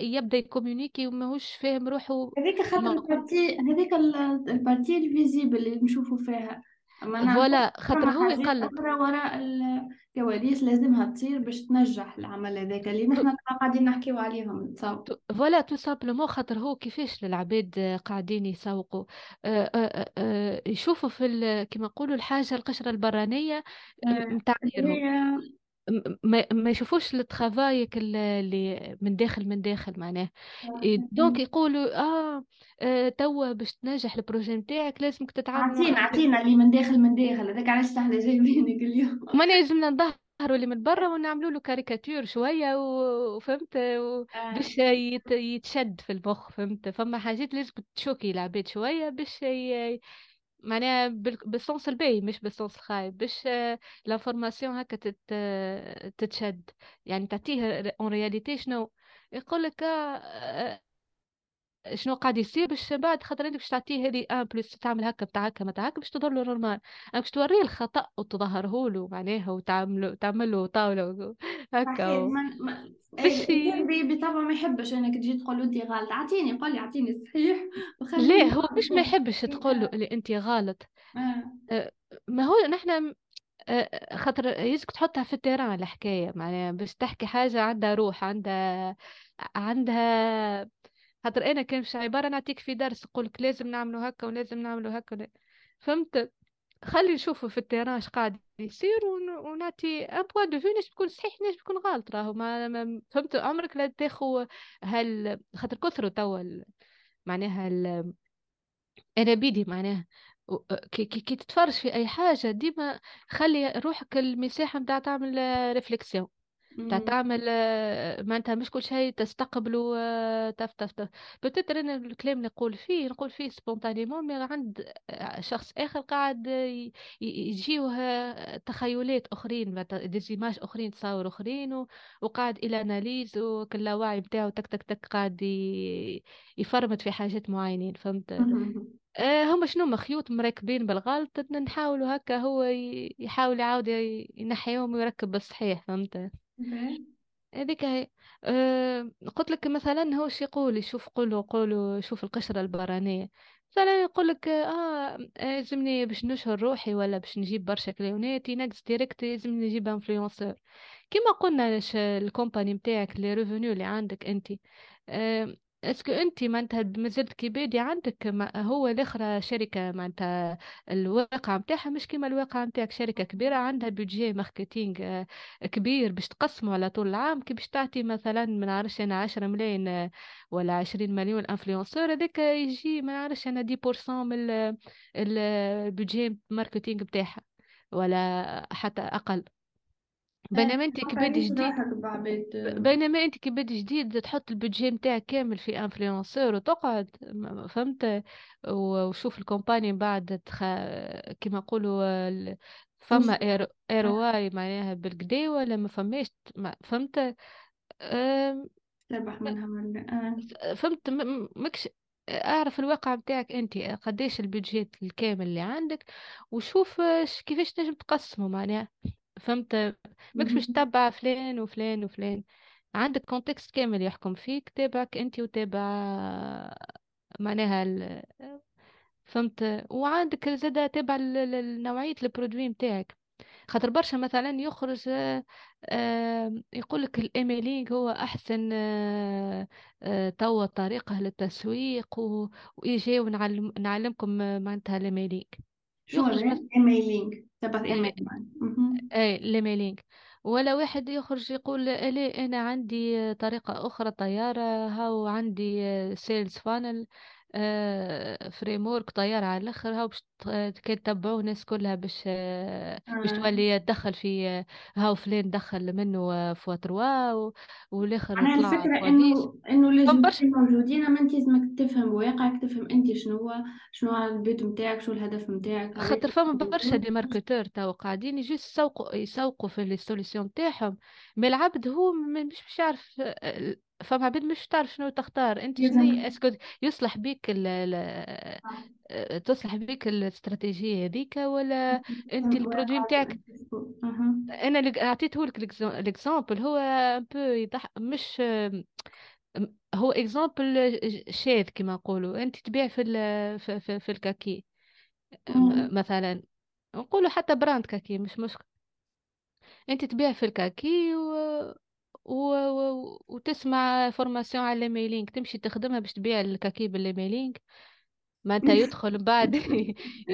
يبدا يكومونيكي وماهوش فاهم روحه. هذيك خاطر البارتي الفيزيبل اللي نشوفوا فيها فوالا، خاطر هو يقلق وراء الكواليس لازمها تصير باش تنجح العمل هذاك اللي نحن قاعدين نحكيو عليهم، نتصور فوالا تو سامبلومون. خاطر هو كيفاش للعباد قاعدين يسوقوا يشوفوا في كيما نقولوا الحاجه القشره البرانيه نتاع ما يشوفوش الترافايك اللي من داخل معناه دونك يقولوا توا باش تنجح البروجي نتاعك لازمك تتعامل. عطينا اللي من داخل هذاك علاش سهله جايبينك اليوم. ما نجمنا نظهروا اللي من برا ونعملوا له كاريكاتير شويه وفهمت باش يتشد في المخ فهمت. فما حاجات لازم تشوكي العباد شويه باش معناها بالسونس الباهي مش بالسونس الخايب باش لافورماسيون هكا تتشد يعني تعطيه اون رياليتي شنو يقول لك شنو قاعد يصير باش بعد خاطر انت باش تعطيه هذه ان بلس تعمل هكا بتاع هكا ما تاع هكا باش تظهر له نورمال باش توريه الخطا وتظهره له معناها وتعمل له طاوله هكا باش بطبعه ما يحبش انك تجي تقول له انت غلط. اعطيني قول لي اعطيني الصحيح. ليه هو مش ما يحبش تقول له اللي انت غلط ما هو نحن خاطر يجيك تحطها في التيران الحكايه معناها باش تحكي حاجه عندها روح عندها خاطر انا كان مش عباره نعطيك في درس نقولك لازم نعملوا هكا ولازم نعملوا هكا فهمت. خلي نشوفوا في التيران اش قاعد يصير ونعطي ابوا دو فينيش بكون صحيح ناش بكون غلط راهو ما فهمت. عمرك لا تاخو هل خاطر كثروا توا معناها انا بيدي معناها كي تتفرج في اي حاجه ديما خلي روحك المساحه نتاع تعمل ريفليكسيون تعمل ما انت مش كل شيء تستقبله تف بتتر ان الكلام اللي نقول فيه سبونتانيمون مي عند شخص اخر قاعد يجيوه تخيلات اخرين ديزيماج اخرين تصاور اخرين وقاعد الى اناليز وكاللاوعي بتاعه تك قاعد يفرمت في حاجات معينين فهمت. هم شنو مخيوط مركبين بالغلط نحاولوا هكا هو يحاول يعاود ينحيهم ويركب بالصحيح فهمت. هذيك هي قلت لك مثلا هو شي يقول شوف قولوا شوف القشره البرانيه مثلا يقول لك لازمني باش نشهر روحي ولا باش نجيب برشا كليونات ينقص ديريكت لازم نجيب انفلونسور كيما قلنا الكومباني نتاعك لي ريفينيو اللي عندك انت اسكو انت معناتها مازلت كي بادي عندك هو الاخرى شركه معناتها الواقع نتاعها مش كيما الواقع نتاعك شركه كبيره عندها بودجي ماركتينغ كبير باش تقسمه على طول العام كي باش تعطي مثلا ما نعرفش انا 10 ملايين ولا 20 مليون انفلونسور هذاك يجي ما نعرفش انا 10% من البودجي ماركتينغ نتاعها ولا حتى اقل بينما انت كبدي جديد تحط البودجي نتاعك كامل في انفلونسور وتقعد فهمت وشوف الكومباني بعد كما نقولوا فما ROI معناها بالكدا ولا ما فماش فهمت تربح منها فهمت ماكش اعرف الواقع بتاعك انت قديش البودجي الكامل اللي عندك وشوف كيفاش تنجم تقسمه معناها فهمت. ماكش باش تتبع فلان وفلان وفلان عندك كونتكست كامل يحكم فيك تابعك انت وتابع معناها فهمت. وعندك زاده تابع نوعيه البرودوي نتاعك خاطر برشا مثلا يخرج يقول لك الايميلينغ هو احسن توا طريقه للتسويق وايجي ونعلمكم معناتها الايميلينغ شو الايميلينغ تبع الايميل اي الايميلينغ ولا واحد يخرج يقول لا انا عندي طريقه اخرى طياره هاو عندي سيلز فانل فريم ورك طياره على الاخر هاو باش تتبعوا الناس كلها باش تولي تدخل في هاو فلان دخل منه فوا 3 والاخر طلع على الفكره انه لازم موجودين ما انت لازمك تفهم واقعك تفهم انت شنو على البيت نتاعك شو الهدف نتاعك خاطر فما برشا دي ماركتور توا قاعدين يجوا يسوقوا في لي سوليسيون نتاعهم مي العبد هو مش عارف فما عباد مش تعرف شنو تختار انت شنو اسكو يصلح بيك تصلح بيك الاستراتيجيه هذيك ولا انت البرودوي نتاعك. انا اللي اعطيته لك الاكزامبل هو ان بو يضحك مش هو اكزامبل شاذ كما نقولوا انت تبيع في الكاكي مثلا نقولوا حتى براند كاكي مش مشكل انت تبيع في الكاكي وتسمع فورماسيون على الميلينغ تمشي تخدمها باش تبيع الكاكي بالميلينغ ما انت يدخل بعد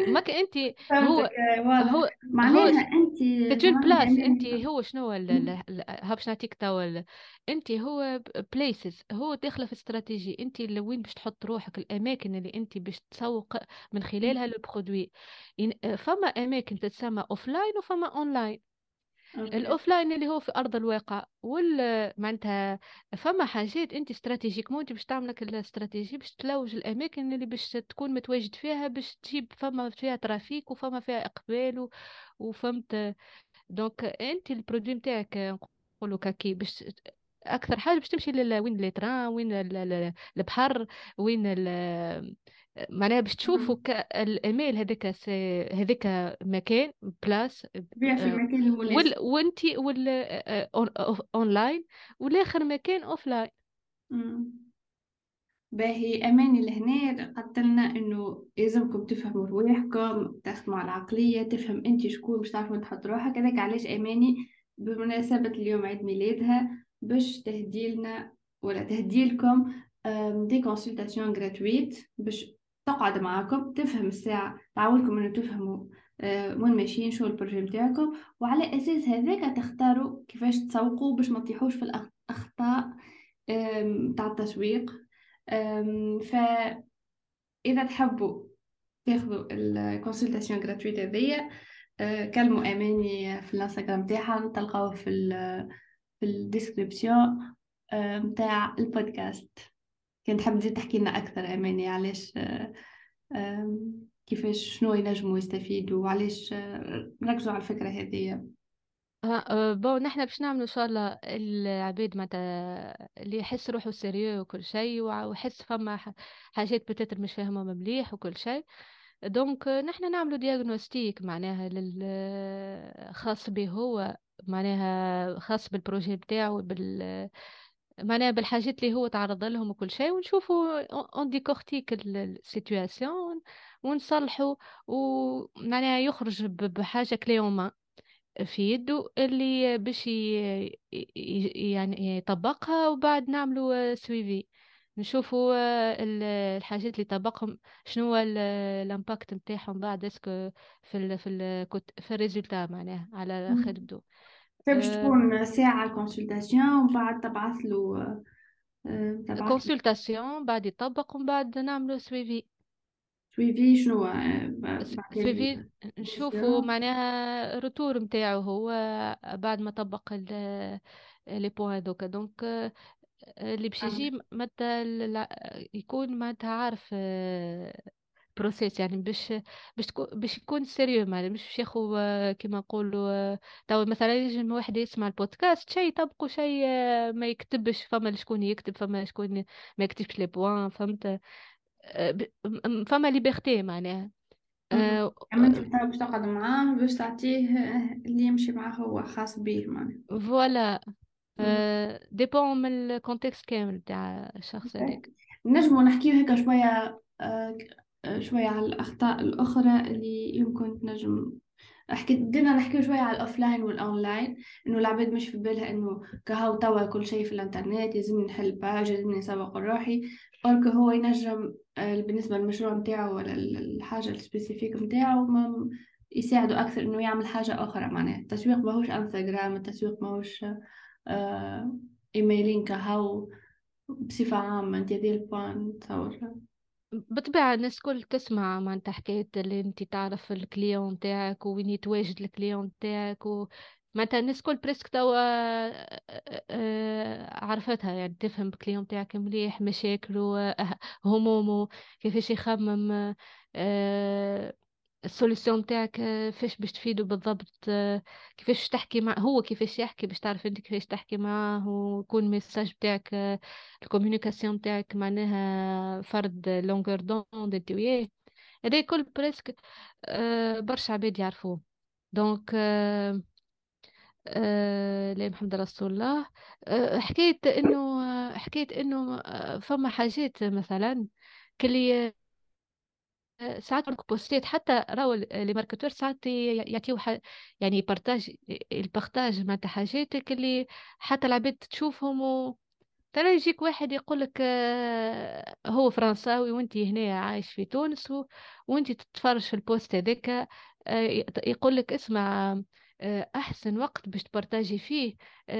ما انت هو معناها انت تجون بلاس انت هو شنو هابش نعطيك توا انت هو بليسز هو داخله في استراتيجي انت اللي وين باش تحط روحك الاماكن اللي انت باش تسوق من خلالها البرودوي. فما اماكن تتسمى اوفلاين وفما اونلاين. الاوفلاين اللي هو في ارض الواقع معناتها فما حاجات انت استراتيجيكمون انت باش تعملك الاستراتيجي باش تلوج الاماكن اللي باش تكون متواجد فيها باش تجيب فما فيها ترافيك وفما فيها اقبال وفهمت. دونك انت البرودوي نتاعك نقولوا كي باش اكثر حاجه باش تمشي وين لي تران وين البحر وين معناها باش تشوفوا الامال هذاك هذاك مكان بلاس وانت اونلاين والاخر مكان اوفلاين. باهي اماني لهنا قلت لنا انه لازمكم تفهموا رواحكم تخدموا على العقليه تفهم انت شكون باش تعرفوا تحط روحك. هذاك علاش اماني بمناسبه اليوم عيد ميلادها باش تهديلنا ولا تهديلكم دي كونسلتاسيون غراتويت باش تقعد معاكم تفهم الساعه تعاونكم انه تفهموا وين ماشيين شو البروجي نتاعكم وعلى اساس هذاك تختاروا كيفاش تسوقوا باش ما تطيحوش في الاخطاء تاع التسويق. فاذا تحبوا تاخذوا الكونسلتاسيون غراتويت هذيا كلموا اماني في الانستغرام نتاعها تلقاوه في الديسكريبسيون نتاع البودكاست. كنت حاب تزيد تحكي لنا اكثر اماني علاش كيفاش شنو ينجموا يستفيدوا وعلاش ركزوا على الفكره هذه؟ بون نحنا باش نعملوا ان شاء الله العباد معناتها اللي يحس روحو سيريو وكل شيء ويحس فما حاجات بتاتر مش فاهمه مليح وكل شيء. دونك نحنا نعملوا دياغنوستيك معناها خاص به هو معناها خاص بالبروجي بتاعه معناها بالحاجات اللي هو تعرض لهم وكل شيء ونشوفوا اون ديكورتيك السيتواسيون ونصلحوا ومعناها يخرج بحاجه كليوما في يده اللي باش يعني يطبقها وبعد نعملوا سويفي نشوفوا الحاجات اللي طبقهم شنو الامباكت نتاعهم بعد اسكو في الريزلتا معناها على خدمته. باش تكون ساعه كونسلتاسيون وبعد تبعث له كونسلتاسيون بعد يطبق ومن بعد نعملوا سويفي شنو سويفي نشوفوا معناها الرتور نتاعو هو بعد ما طبق لي بوين هذوك. دونك اللي باش يجي متى يكون ما تعرف بروسيس يعني باش يكون سيريو معناها مش باش ياخو كيما نقولوا تو مثلا يجي واحد يسمع البودكاست شيء يطبقوا شيء ما يكتبش فما شكون يكتب فما شكون ما يكتبش لي بوان فهمت فما ليبرتي معناها كمان تبقى باش تقعد معاه باش تعطيه اللي يمشي معاه هو خاص به معناها فوالا ديبون من الكونتكست كامل تاع الشخص هذاك. نجمو نحكيو هكا شويه على الاخطاء الاخرى اللي يمكن تنجم بدينا نحكيو شويه على الاوفلاين والاونلاين انه العباد مش في بالها انه كهو توا كل شيء في الانترنت لازم نحل باج لازم نسوق روحي برك هو ينجم بالنسبه للمشروع نتاعو ولا الحاجه السبيسيفيك نتاعو يساعده اكثر انه يعمل حاجه اخرى معناها التسويق ماهوش انستغرام التسويق ماهوش ايميلين كهو بصفه عامه انت ديال بوان تصور بطبيعه الناس الكل تسمع مع حكايه اللي انت تعرف الكليون تاعك وين يتواجد الكليون تاعك معناتها الناس الكل بريسك توا عرفتها يعني تفهم الكليون تاعك مليح مشاكله همومه كيفاش يخمم السوليسيون تاعك فاش باش تفيده بالضبط كيفاش تحكي مع هو كيفاش يحكي باش تعرف انت كيفاش تحكي معاه ويكون الميساج تاعك الكوميونيكاسيون تاعك معناها فرد لونغور دوند انت وياه هذا كل بريسك برشا عباد يعرفوه. دونك لا محمد رسول الله حكيت انه فما حاجات مثلا كلي ساعات بوستات حتى راهو لي ماركتور ساعات يعطيو يعني يبارطاج البارطاج مع حاجاتك اللي حتى العباد تشوفهم ترى يجيك واحد يقولك هو فرنساوي وانتي هنا عايش في تونس وانتي تتفرج في البوست هذاك، يقولك اسمع، احسن وقت باش تبارتاجي فيه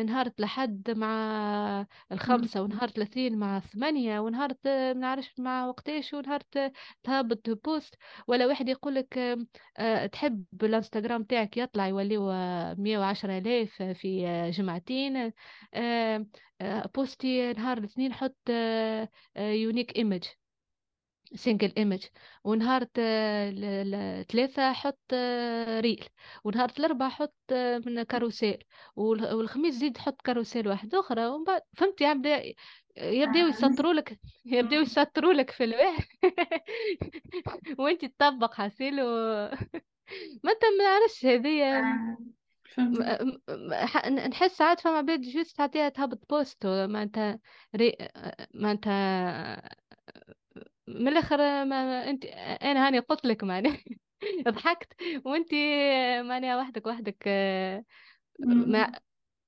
نهار لحد مع 5، ونهار 30 مع 8، ونهار ما نعرفش مع وقتاش، ونهار تهبط بوست. ولا واحد يقول لك تحب الانستغرام تاعك يطلع يوليو 110,000 في جمعتين، بوستي نهار الاثنين حط يونيك ايمج سينجل ايمج، ونهار 3 حط ريل، ونهار 4 حط من كاروسيل، والخميس زيد حط كاروسيل واحدة أخرى. ومن بعد فهمتي يبداو يسطروا لك في الواحد وانت تطبق حاسيل ما انت ما نعرفش. هذه نحس ساعات فما بيت جوست تعطيها تهبط بوست، ما انت من الاخر ما انت، انا هاني قلت لك معناها ضحكت وانت معناها وحدك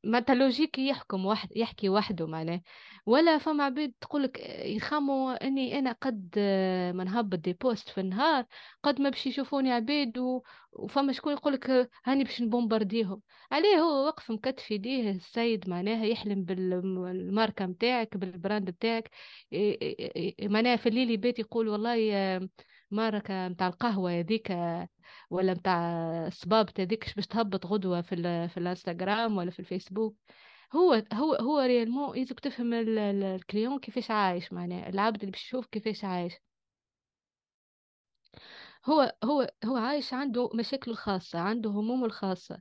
ما تلوجيك يحكم واحد يحكي وحده معناه. ولا فما عباد تقولك يخموا اني انا قد ما نهبط دي بوست في النهار قد ما باش يشوفوني عباد، وفما شكون يقولك هاني باش نبومبارديهم عليه. هو وقف مكتف يديه السيد معناها يحلم بالماركه نتاعك بالبراند نتاعك معناها. في الليل بيت يقول والله ماركة متاع القهوة هذيك ولا متاع الصباب هذيك باش تهبط غدوة في الانستغرام ولا في الفيسبوك. هو ريالمون يجب تفهم الكليون كيفاش عايش معناه، العبد اللي باش يشوف كيفاش عايش. هو عايش عنده مشاكل الخاصة، عنده هموم الخاصة.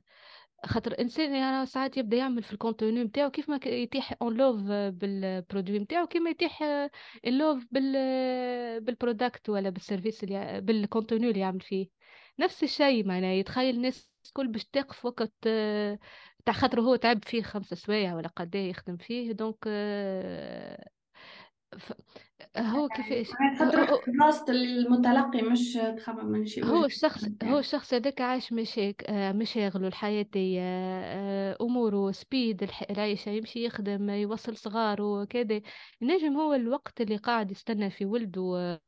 خاطر الانسان يعني ساعات يبدا يعمل في الكونتوني نتاعو كيف ما يتيح اون لوف بالبرودوي نتاعو، كيما يتيح ان لوف بالبرودكت ولا بالسيرفيس اللي بالكونتوني اللي يعمل فيه. نفس الشيء معناه يتخيل الناس الكل باش تقف وقت تاع خاطر هو تعب فيه 5 سوايع ولا قد ايه يخدم فيه. دونك هو كيفاش تحط بلاصه المتلقي مش تخمم من شيء. هو الشخص هذاك عايش مشاغله الحياتيه، اموره سبيد العيشه، يمشي يخدم يوصل صغار وكذا. نجم هو الوقت اللي قاعد يستنى في ولده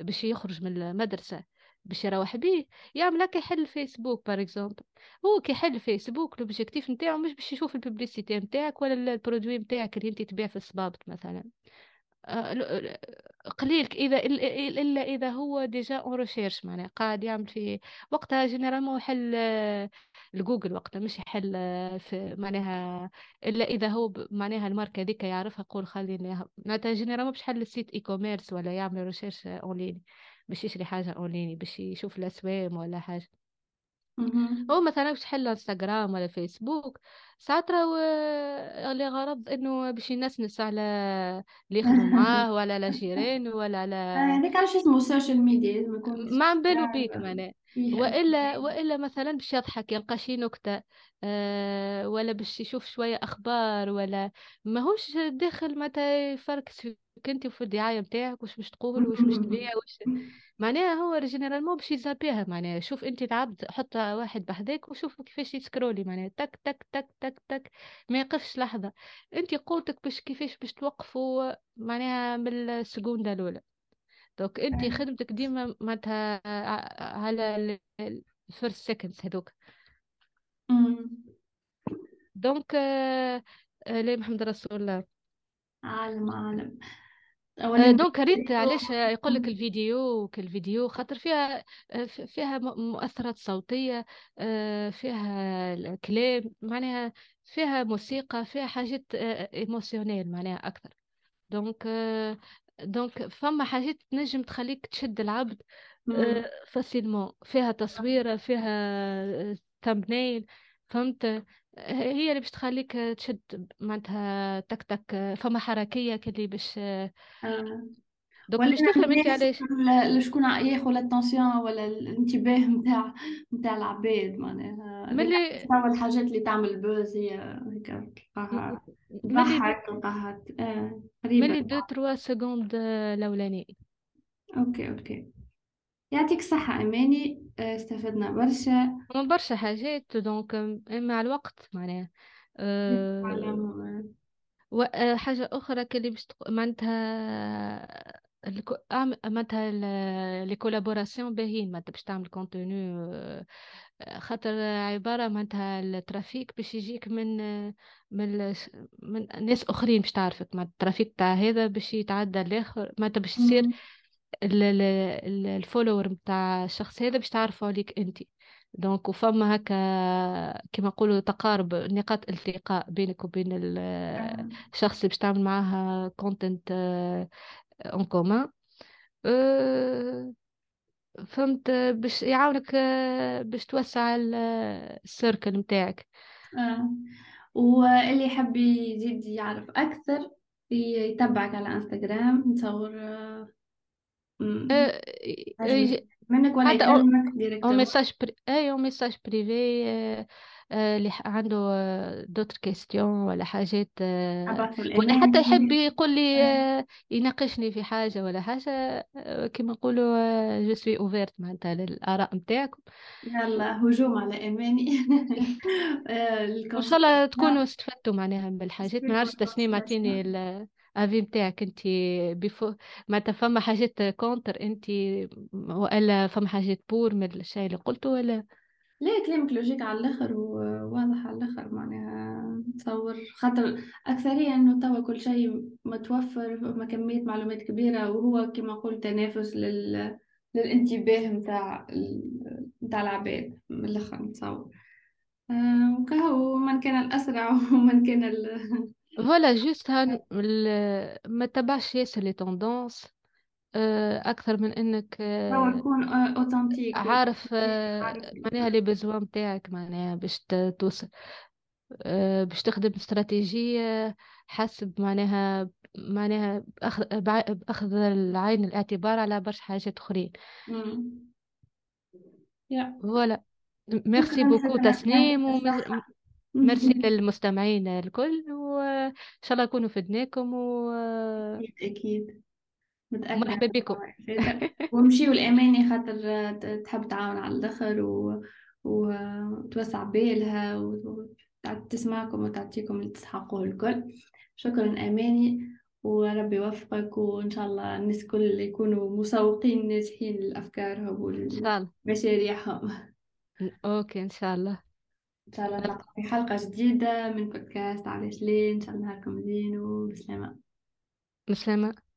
باش يخرج من المدرسه باش يروح بيه يعمل هكا يحل فيسبوك باغ اكزومبل. هو كي يحل فيسبوك لوبجيكتيف نتاعو مش باش يشوف الببليسيتي نتاعك ولا البرودوي نتاعك اللي انت تبيع في الصبابط مثلا. قليل اذا الا اذا هو ديجا اون ريشيرش معناها قاعد يعمل في وقتها جينيرالمون يحل الجوجل وقتها، مش يحل في معناها الا اذا هو معناها الماركه هذيك يعرفها يقول خليني معناتها جينيرالمون باش يحل السيت اي كوميرس ولا يعمل ريشيرش اونلاين باش يشري حاجه اونلاين باش يشوف الاسوام ولا حاجه. هو مثلا باش يحل انستغرام ولا فيسبوك ساعات راهو لغرض انه باش ينسنس على اللي يخدموا معاه ولا على جيران ولا على هذاك علاش اسمه السوشيال ميديا ما عم بالو بيك معناه. والا مثلا باش يضحك يلقى شي نكته ولا باش يشوف شويه اخبار، ولا ماهوش داخل متى يفرق كنتي في الدعايه نتاعك واش باش تقول واش باش تبيع واش معناها. هو جينيرالمون باش يزابيها معناها. شوف انت العبد حط واحد بحذاك وشوفوا كيفاش يسكرولي معناها تك تك تك تك تك ما يقفش لحظه. انت قوتك باش كيفاش باش توقفوا معناها من السكونده الاولى. دونك انت خدمتك ديما معناتها على الفيرست سكندز هذوك. دونك لا محمد رسول الله عالم دونك ريت علاش يقول لك الفيديو خاطر فيها مؤثرات صوتيه، فيها كلام معناها، فيها موسيقى، فيها حاجات ايموشنيل معناها اكثر. دونك فما حاجات تنجم تخليك تشد العبد فاسيلمون، فيها تصويره، فيها ثمبنيل، فهمت؟ هي اللي باش تخليك تشد معناتها تك تك. فما حركيه كلي باش دوك باش تفهم انت علاش شكون ياخذ الاتونسيون ولا الانتباه نتاع العباد معناها. ملي تسوى الحاجات اللي تعمل بوز هي هكا تلقاها تضحك تلقاها قريبه ملي 2-3 سكوند الاولانيه. اوكي يعطيك الصحة أماني، استفدنا برشا من برشا حاجات. دونك مع الوقت معناها وحاجة أخرى كلي باش معناتها معناتها لي كولابوراسيون باهيين، معناتها باش تعمل كونتوني، خاطر عبارة معناتها الترافيك باش يجيك من ناس أخرين باش تعرفك، معناتها الترافيك تاع هذا باش يتعدى لآخر، معناتها باش تصير مم. الفولور نتاع الشخص هذا باش تعرفوا عليك انت، دونك وفما هكا كما نقولوا تقارب، نقاط التقاء بينك وبين الشخص اللي باش تعمل معاها كونتنت اون كومان، فهمت، باش يعاونك باش توسع السيركل نتاعك. واللي يحب يزيد يعرف اكثر يتبعك على انستغرام، نتصور منك ولا يكلمك ديريكت او ميساج بريفي، اللي عنده دوتر كيستيون ولا حاجات، ولا حتى يحب يقول لي يناقشني في حاجه ولا حاجه، كما نقولوا جو سوي اوفيرت معناتها للاراء نتاعكم. يلا هجوم على اماني ان شاء الله تكونوا استفدتوا معناها بالحاجات. ما نعرفش تسنيم عطيني افي نتاعك انت بيفو، معناتها فما حاجات كونتر انت ولا فما حاجات بور من الشيء اللي قلته ولا لا؟ كلامك لوجيك على الاخر وواضح على الاخر، معناها نتصور خاطر اكثريه انه توا كل شيء متوفر، فما كميه معلومات كبيره، وهو كما قلت تنافس للانتباه نتاع العباد من الاخر نتصور. وكهو من كان الاسرع ومن كان فوالا جوست ما تبعش ياسر لي توندونس، اكثر من انك تكون اوثنتيك، عارف معناها لي بزوا نتاعك، معناها باش توصل، باش تخدم استراتيجيه حسب معناها باخذ العين الاعتبار على برشا حاجات اخرين. فوالا ميرسي بوكو تسنيم، ميرسي للمستمعين الكل، وان شاء الله يكونوا فدناكم اكيد مرحبا بكم ومشيوا الاماني خاطر تحب تعاون على الاخر وتوسع بالها وتسمعكم وتعطيكم اللي تستحقوه الكل. شكرا اماني، وربي يوفقك، وان شاء الله الناس كل يكونوا مسوقين ناجحين لافكارهم ومشاريعهم. اوكي ان شاء الله، إن شاء الله نلقاو في حلقة جديدة من بودكاست 3lech le. إن شاء الله نهاركم زين وبسلامة.